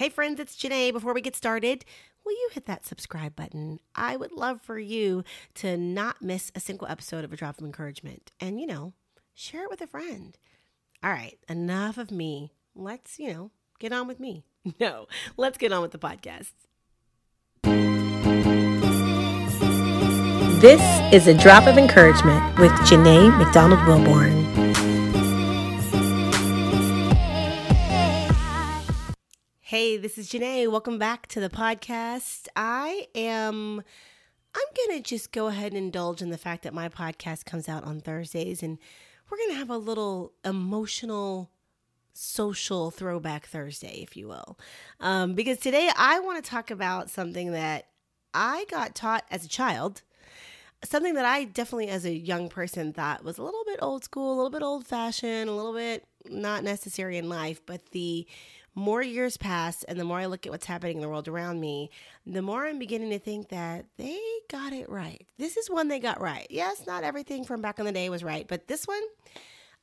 Hey friends, it's Janae. Before we get started, will you hit that subscribe button? I would love for you to not miss a single episode of A Drop of Encouragement. And, you know, share it with a friend. All right, enough of me. Let's, you know, get on with me. No, let's get on with the podcast. This is A Drop of Encouragement with Janae McDonald-Wilborn. Hey, this is Janae. Welcome back to the podcast. I'm going to just go ahead and indulge in the fact that my podcast comes out on Thursdays, and we're going to have a little emotional, social throwback Thursday, if you will. Because today I want to talk about something that I got taught as a child, something that I definitely as a young person thought was a little bit old school, a little bit old fashioned, a little bit not necessary in life, but the more years pass and the more I look at what's happening in the world around me, the more I'm beginning to think that they got it right. This is one they got right. Yes, not everything from back in the day was right, but this one,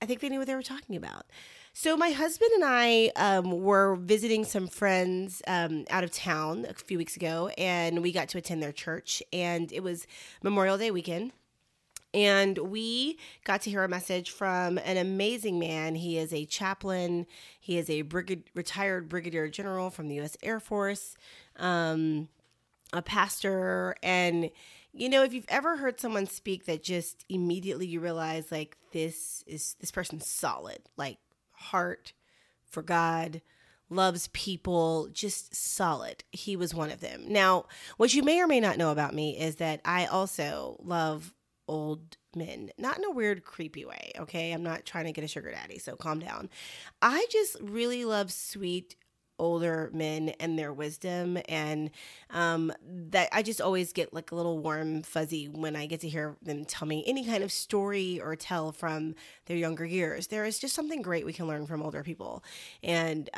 I think they knew what they were talking about. So my husband and I were visiting some friends out of town a few weeks ago, and we got to attend their church, and it was Memorial Day weekend. And we got to hear a message from an amazing man. He is a chaplain. He is a retired brigadier general from the U.S. Air Force, a pastor. And, you know, if you've ever heard someone speak that just immediately you realize, like, this person's solid, like heart for God, loves people, just solid. He was one of them. Now, what you may or may not know about me is that I also love old men, not in a weird, creepy way. Okay. I'm not trying to get a sugar daddy, so calm down. I just really love sweet older men and their wisdom. And, that I just always get like a little warm fuzzy when I get to hear them tell me any kind of story or tell from their younger years. There is just something great we can learn from older people. And,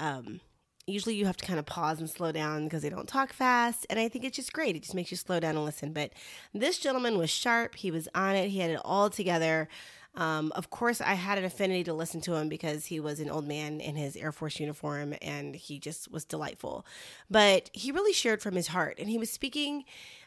usually you have to kind of pause and slow down because they don't talk fast. And I think it's just great. It just makes you slow down and listen. But this gentleman was sharp. He was on it. He had it all together. Of course, I had an affinity to listen to him because he was an old man in his Air Force uniform, and he just was delightful. But he really shared from his heart. And he was speaking,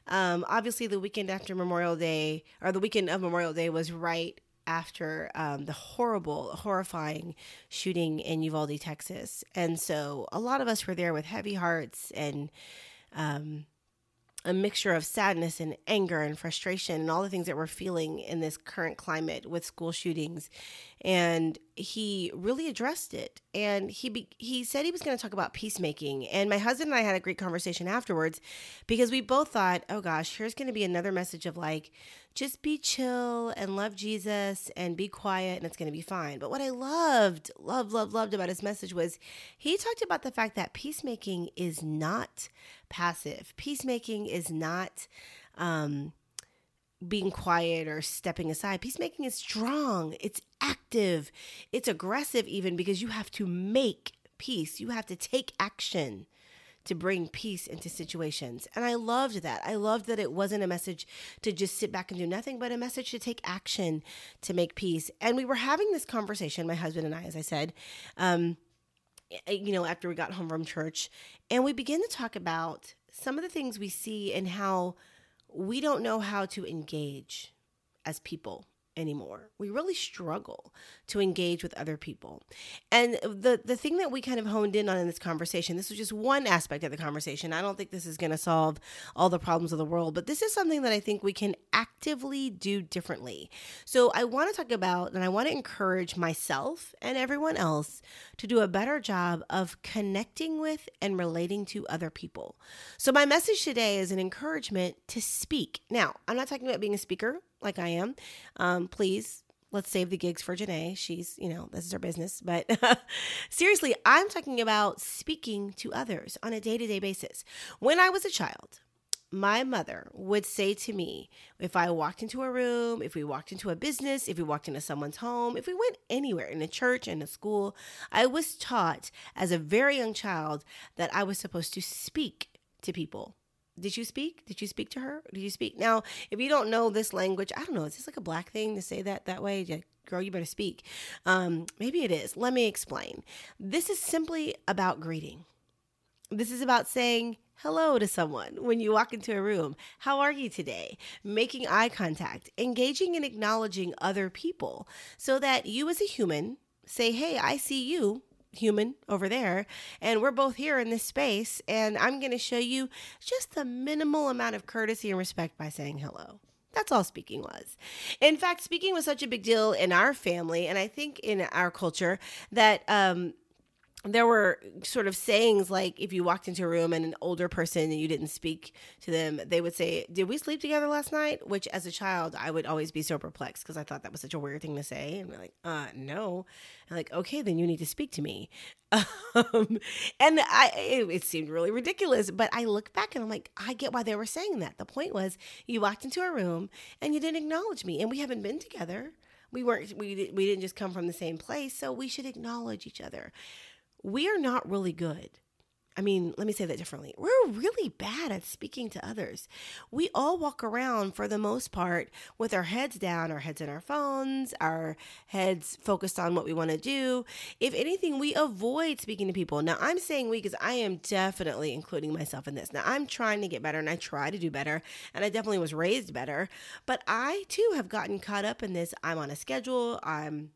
obviously, the weekend after Memorial Day, or the weekend of Memorial Day was right after the horrifying shooting in Uvalde, Texas. And so a lot of us were there with heavy hearts and a mixture of sadness and anger and frustration and all the things that we're feeling in this current climate with school shootings. And he really addressed it. And he said he was going to talk about peacemaking. And my husband and I had a great conversation afterwards because we both thought, oh gosh, here's going to be another message of like, just be chill and love Jesus and be quiet and it's going to be fine. But what I loved about his message was he talked about the fact that peacemaking is not passive. Peacemaking is not being quiet or stepping aside. Peacemaking is strong. It's active. It's aggressive even, because you have to make peace. You have to take action to bring peace into situations. And I loved that. I loved that it wasn't a message to just sit back and do nothing, but a message to take action to make peace. And we were having this conversation, my husband and I, as I said, you know, after we got home from church, and we began to talk about some of the things we see and how we don't know how to engage as people anymore. We really struggle to engage with other people. And the thing that we kind of honed in on in this conversation, this was just one aspect of the conversation. I don't think this is going to solve all the problems of the world, but this is something that I think we can actively do differently. So I want to talk about, and I want to encourage myself and everyone else to do a better job of connecting with and relating to other people. So my message today is an encouragement to speak. Now, I'm not talking about being a speaker like I am. Please, let's save the gigs for Janae. She's, you know, this is her business. But seriously, I'm talking about speaking to others on a day-to-day basis. When I was a child, my mother would say to me, if I walked into a room, if we walked into a business, if we walked into someone's home, if we went anywhere, in a church, in a school, I was taught as a very young child that I was supposed to speak to people. Did you speak? Did you speak to her? Did you speak? Now, if you don't know this language, I don't know. Is this like a black thing to say that way? Like, girl, you better speak. Maybe it is. Let me explain. This is simply about greeting. This is about saying hello to someone when you walk into a room. How are you today? Making eye contact, engaging and acknowledging other people so that you as a human say, hey, I see you, human, over there, and we're both here in this space, and I'm going to show you just the minimal amount of courtesy and respect by saying hello. That's all speaking was. In fact, speaking was such a big deal in our family, and I think in our culture, that there were sort of sayings like, if you walked into a room and an older person and you didn't speak to them, they would say, did we sleep together last night? Which as a child, I would always be so perplexed because I thought that was such a weird thing to say. And we're like, no. I'm like, okay, then you need to speak to me. It seemed really ridiculous, but I look back and I'm like, I get why they were saying that. The point was you walked into a room and you didn't acknowledge me, and we haven't been together. We didn't just come from the same place. So we should acknowledge each other. We are not really good. I mean, let me say that differently. We're really bad at speaking to others. We all walk around for the most part with our heads down, our heads in our phones, our heads focused on what we want to do. If anything, we avoid speaking to people. Now, I'm saying we because I am definitely including myself in this. Now, I'm trying to get better, and I try to do better, and I definitely was raised better. But I, too, have gotten caught up in this. I'm on a schedule. I'm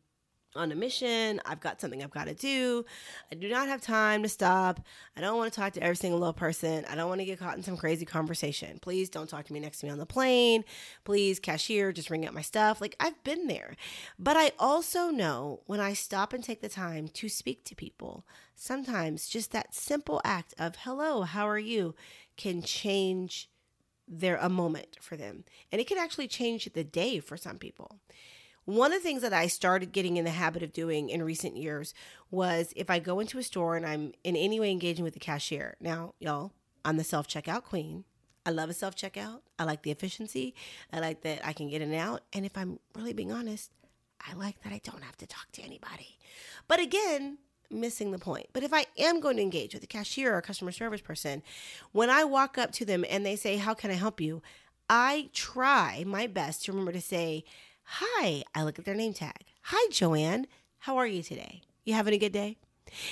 on a mission. I've got something I've got to do. I do not have time to stop. I don't want to talk to every single little person. I don't want to get caught in some crazy conversation. Please don't talk to me next to me on the plane. Please, cashier, just ring up my stuff. Like, I've been there. But I also know when I stop and take the time to speak to people, sometimes just that simple act of hello, how are you, can change a moment for them. And it can actually change the day for some people. One of the things that I started getting in the habit of doing in recent years was if I go into a store and I'm in any way engaging with the cashier. Now, y'all, I'm the self-checkout queen. I love a self-checkout. I like the efficiency. I like that I can get in and out. And if I'm really being honest, I like that I don't have to talk to anybody. But again, missing the point. But if I am going to engage with a cashier or a customer service person, when I walk up to them and they say, how can I help you? I try my best to remember to say, hi, I look at their name tag. Hi, Joanne. How are you today? You having a good day?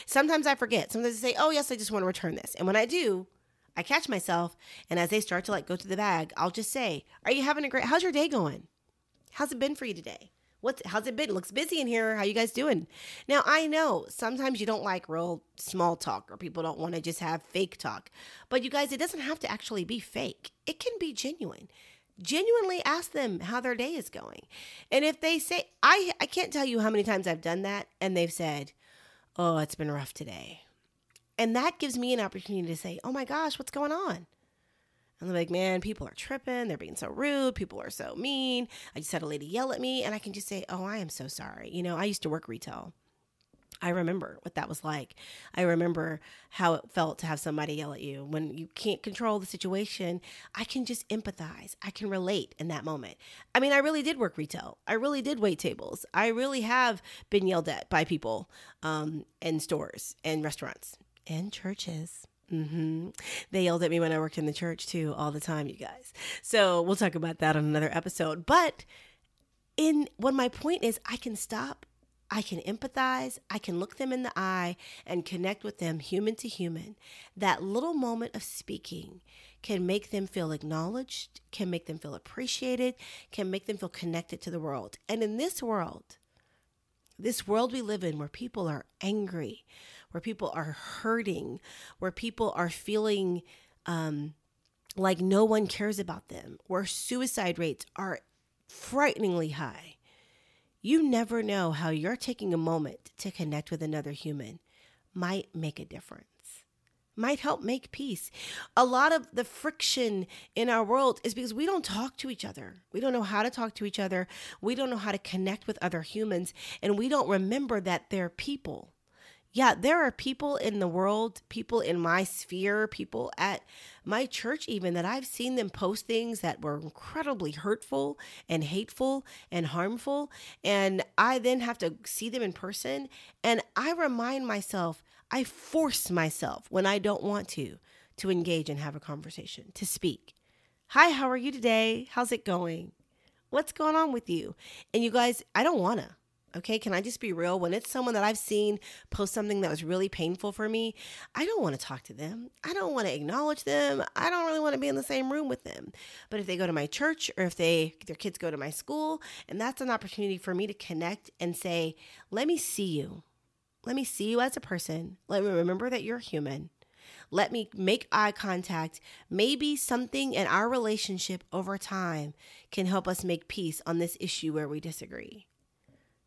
Sometimes I forget. Sometimes I say, oh, yes, I just want to return this. And when I do, I catch myself. And as they start to go to the bag, I'll just say, are you having a great, how's your day going? How's it been for you today? How's it been? It looks busy in here. How you guys doing? Now, I know sometimes you don't like real small talk or people don't want to just have fake talk. But you guys, it doesn't have to actually be fake. It can be genuine. Genuinely ask them how their day is going. And if they say, I can't tell you how many times I've done that, and they've said, oh, it's been rough today. And that gives me an opportunity to say, oh my gosh, what's going on? And they're like, man, people are tripping. They're being so rude. People are so mean. I just had a lady yell at me, and I can just say, oh, I am so sorry. You know, I used to work retail. I remember what that was like. I remember how it felt to have somebody yell at you when you can't control the situation. I can just empathize. I can relate in that moment. I mean, I really did work retail. I really did wait tables. I really have been yelled at by people in stores and restaurants and churches. Mm-hmm. They yelled at me when I worked in the church too all the time, you guys. So we'll talk about that on another episode. But my point is, I can stop. I can empathize, I can look them in the eye and connect with them human to human. That little moment of speaking can make them feel acknowledged, can make them feel appreciated, can make them feel connected to the world. And in this world we live in where people are angry, where people are hurting, where people are feeling like no one cares about them, where suicide rates are frighteningly high. You never know how you're taking a moment to connect with another human might make a difference, might help make peace. A lot of the friction in our world is because we don't talk to each other. We don't know how to talk to each other. We don't know how to connect with other humans. And we don't remember that they're people. Yeah, there are people in the world, people in my sphere, people at my church even, that I've seen them post things that were incredibly hurtful and hateful and harmful. And I then have to see them in person. And I remind myself, I force myself when I don't want to engage and have a conversation, to speak. Hi, how are you today? How's it going? What's going on with you? And you guys, I don't want to. Okay, can I just be real? When it's someone that I've seen post something that was really painful for me, I don't want to talk to them. I don't want to acknowledge them. I don't really want to be in the same room with them. But if they go to my church or if their kids go to my school, and that's an opportunity for me to connect and say, let me see you. Let me see you as a person. Let me remember that you're human. Let me make eye contact. Maybe something in our relationship over time can help us make peace on this issue where we disagree.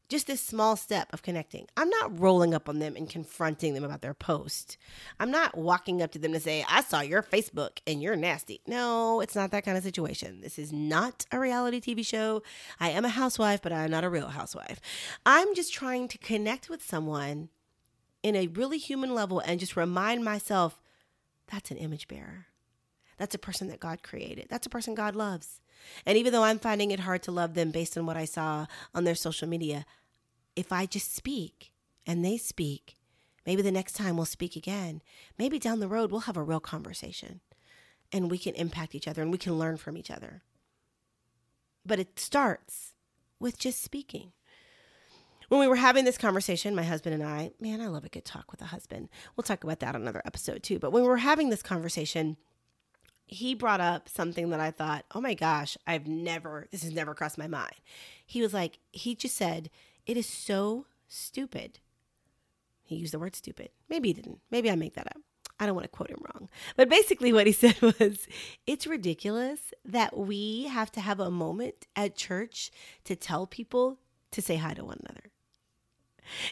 Just this small step of connecting. I'm not rolling up on them and confronting them about their post. I'm not walking up to them to say, I saw your Facebook and you're nasty. No, it's not that kind of situation. This is not a reality TV show. I am a housewife, but I'm not a real housewife. I'm just trying to connect with someone in a really human level and just remind myself, that's an image bearer. That's a person that God created. That's a person God loves. And even though I'm finding it hard to love them based on what I saw on their social media, if I just speak and they speak, maybe the next time we'll speak again. Maybe down the road we'll have a real conversation and we can impact each other and we can learn from each other. But it starts with just speaking. When we were having this conversation, my husband and I, man, I love a good talk with a husband. We'll talk about that on another episode too. But when we were having this conversation, he brought up something that I thought, oh my gosh, this has never crossed my mind. He just said, it is so stupid. He used the word stupid. Maybe he didn't. Maybe I make that up. I don't want to quote him wrong. But basically what he said was, it's ridiculous that we have to have a moment at church to tell people to say hi to one another.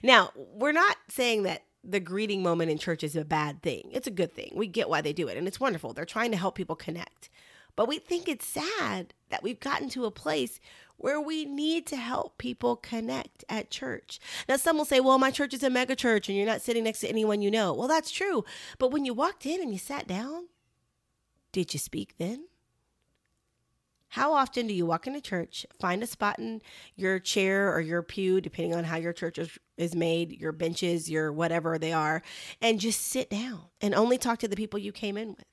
Now, we're not saying that the greeting moment in church is a bad thing. It's a good thing. We get why they do it, and it's wonderful. They're trying to help people connect. But we think it's sad that we've gotten to a place where we need to help people connect at church. Now, some will say, well, my church is a mega church, and you're not sitting next to anyone you know. Well, that's true. But when you walked in and you sat down, did you speak then? How often do you walk into church, find a spot in your chair or your pew, depending on how your church is made, your benches, your whatever they are, and just sit down and only talk to the people you came in with?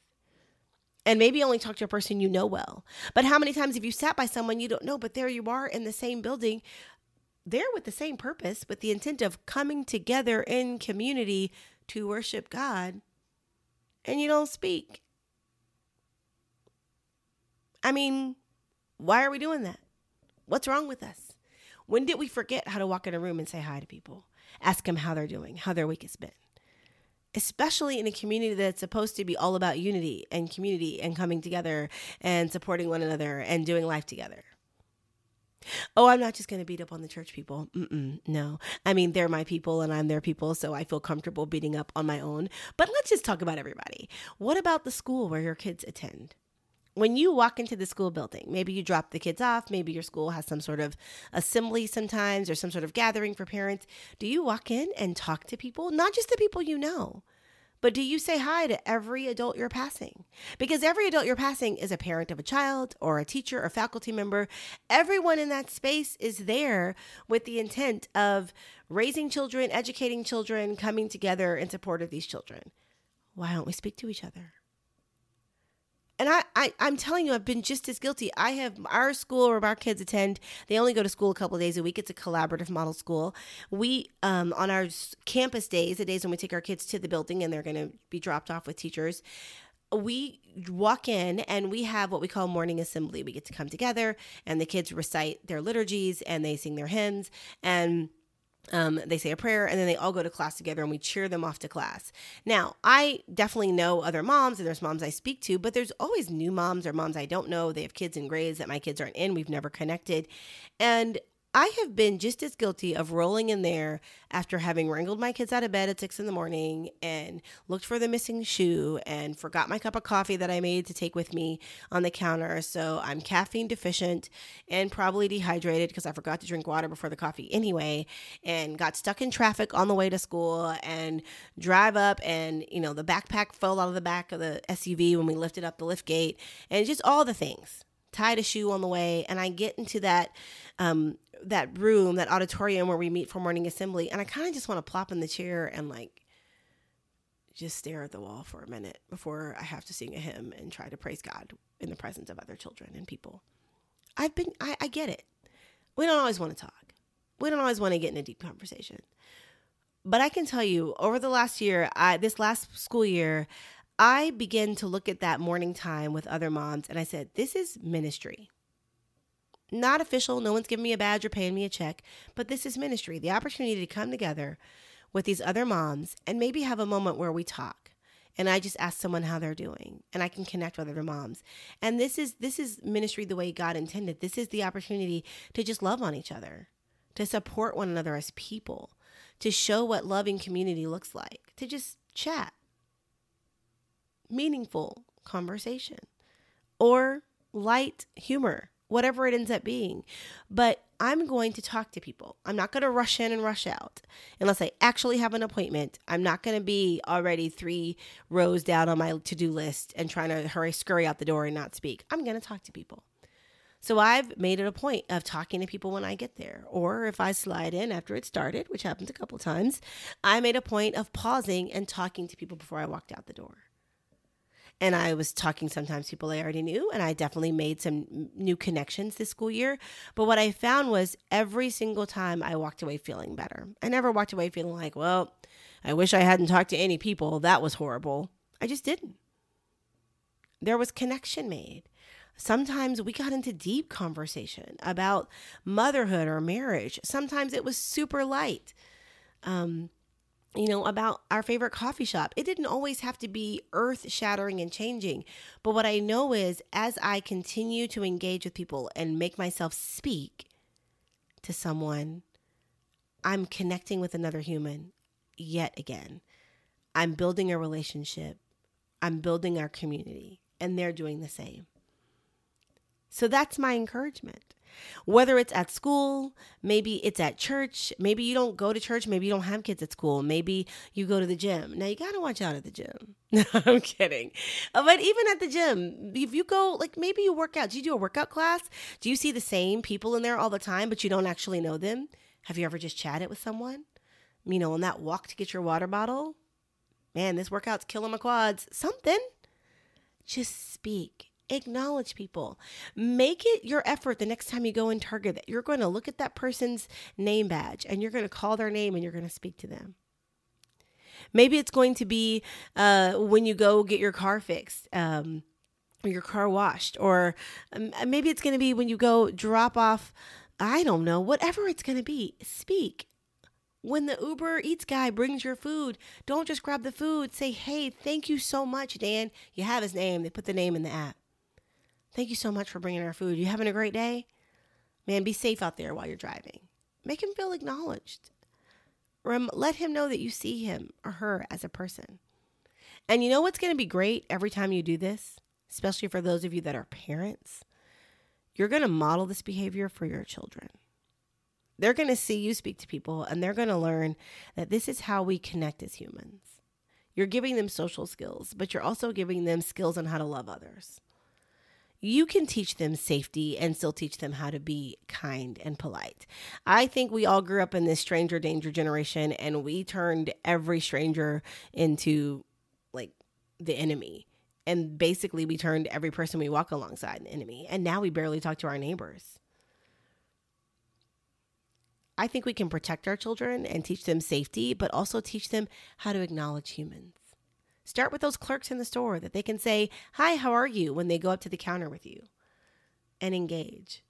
And maybe only talk to a person you know well. But how many times have you sat by someone you don't know, but there you are in the same building, there with the same purpose, with the intent of coming together in community to worship God, and you don't speak? I mean, why are we doing that? What's wrong with us? When did we forget how to walk in a room and say hi to people? Ask them how they're doing, how their week has been. Especially in a community that's supposed to be all about unity and community and coming together and supporting one another and doing life together. Oh, I'm not just going to beat up on the church people. No, I mean, they're my people and I'm their people, so I feel comfortable beating up on my own. But let's just talk about everybody. What about the school where your kids attend? When you walk into the school building, maybe you drop the kids off, maybe your school has some sort of assembly sometimes or some sort of gathering for parents. Do you walk in and talk to people? Not just the people you know, but do you say hi to every adult you're passing? Because every adult you're passing is a parent of a child or a teacher or faculty member. Everyone in that space is there with the intent of raising children, educating children, coming together in support of these children. Why don't we speak to each other? And I'm telling you, I've been just as guilty. Our school where our kids attend, they only go to school a couple of days a week. It's a collaborative model school. We, on our campus days, the days when we take our kids to the building and they're going to be dropped off with teachers, we walk in and we have what we call morning assembly. We get to come together and the kids recite their liturgies and they sing their hymns and they say a prayer and then they all go to class together and we cheer them off to class. Now, I definitely know other moms and there's moms I speak to, but there's always new moms or moms I don't know. They have kids in grades that my kids aren't in. We've never connected. And I have been just as guilty of rolling in there after having wrangled my kids out of bed at 6 a.m. and looked for the missing shoe and forgot my cup of coffee that I made to take with me on the counter. So I'm caffeine deficient and probably dehydrated because I forgot to drink water before the coffee anyway, and got stuck in traffic on the way to school and drive up and, the backpack fell out of the back of the SUV when we lifted up the lift gate and just all the things. Tied a shoe on the way, and I get into that room, that auditorium where we meet for morning assembly, and I kind of just want to plop in the chair and just stare at the wall for a minute before I have to sing a hymn and try to praise God in the presence of other children and people. I get it. We don't always want to talk. we don't always want to get in a deep conversation. But I can tell you, over the last year, this last school year, I began to look at that morning time with other moms, and I said, this is ministry. Not official. No one's giving me a badge or paying me a check, but this is ministry. The opportunity to come together with these other moms and maybe have a moment where we talk. And I just ask someone how they're doing, and I can connect with other moms. And this is ministry the way God intended. This is the opportunity to just love on each other, to support one another as people, to show what loving community looks like, to just chat, meaningful conversation, or light humor, whatever it ends up being. But I'm going to talk to people. I'm not going to rush in and rush out unless I actually have an appointment. I'm not going to be already 3 rows down on my to-do list and trying to scurry out the door and not speak. I'm going to talk to people. So I've made it a point of talking to people when I get there, or if I slide in after it started, which happens a couple times, I made a point of pausing and talking to people before I walked out the door. And I was talking sometimes people I already knew, and I definitely made some new connections this school year. But what I found was every single time I walked away feeling better. I never walked away feeling like, well, I wish I hadn't talked to any people. That was horrible. I just didn't. There was connection made. Sometimes we got into deep conversation about motherhood or marriage. Sometimes it was super light. About our favorite coffee shop. It didn't always have to be earth-shattering and changing. But what I know is as I continue to engage with people and make myself speak to someone, I'm connecting with another human yet again. I'm building a relationship. I'm building our community. And they're doing the same. So that's my encouragement. Whether it's at school, maybe it's at church, maybe you don't go to church, maybe you don't have kids at school, maybe you go to the gym. Now you got to watch out at the gym. No, I'm kidding. But even at the gym, if you go, like maybe you work out, do you do a workout class? Do you see the same people in there all the time, but you don't actually know them? Have you ever just chatted with someone? On that walk to get your water bottle? Man, this workout's killing my quads. Something. Just speak. Acknowledge people. Make it your effort the next time you go and Target that you're going to look at that person's name badge and you're going to call their name and you're going to speak to them. Maybe it's going to be when you go get your car fixed or your car washed, or maybe it's going to be when you go drop off, I don't know, whatever it's going to be, speak. When the Uber Eats guy brings your food, don't just grab the food. Say, hey, thank you so much, Dan. You have his name. They put the name in the app. Thank you so much for bringing our food. You having a great day? Man, be safe out there while you're driving. Make him feel acknowledged. Let him know that you see him or her as a person. And you know what's going to be great every time you do this, especially for those of you that are parents? You're going to model this behavior for your children. They're going to see you speak to people, and they're going to learn that this is how we connect as humans. You're giving them social skills, but you're also giving them skills on how to love others. You can teach them safety and still teach them how to be kind and polite. I think we all grew up in this stranger danger generation, and we turned every stranger into like the enemy. And basically we turned every person we walk alongside an enemy. And now we barely talk to our neighbors. I think we can protect our children and teach them safety, but also teach them how to acknowledge humans. Start with those clerks in the store that they can say, hi, how are you, when they go up to the counter with you, and engage.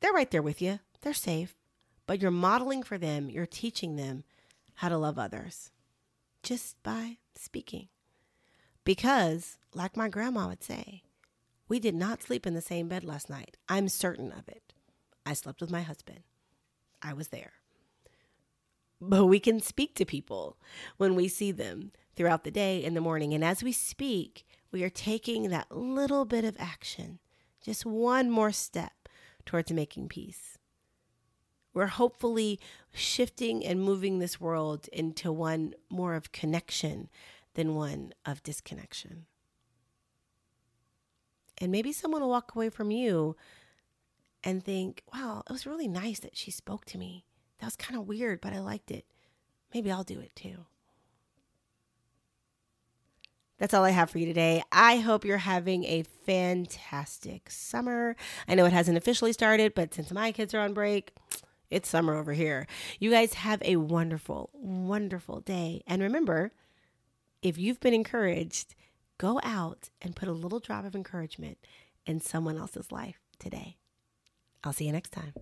They're right there with you. They're safe, but you're modeling for them. You're teaching them how to love others just by speaking. Because, like my grandma would say, we did not sleep in the same bed last night. I'm certain of it. I slept with my husband. I was there. But we can speak to people when we see them throughout the day, in the morning. And as we speak, we are taking that little bit of action, just one more step towards making peace. We're hopefully shifting and moving this world into one more of connection than one of disconnection. And maybe someone will walk away from you and think, wow, it was really nice that she spoke to me. That was kind of weird, but I liked it. Maybe I'll do it too. That's all I have for you today. I hope you're having a fantastic summer. I know it hasn't officially started, but since my kids are on break, it's summer over here. You guys have a wonderful, wonderful day. And remember, if you've been encouraged, go out and put a little drop of encouragement in someone else's life today. I'll see you next time.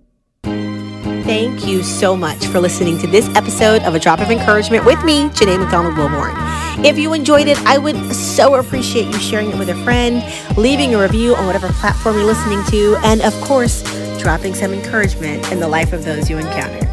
Thank you so much for listening to this episode of A Drop of Encouragement with me, Janae McDonald-Wilborn. If you enjoyed it, I would so appreciate you sharing it with a friend, leaving a review on whatever platform you're listening to, and of course, dropping some encouragement in the life of those you encounter.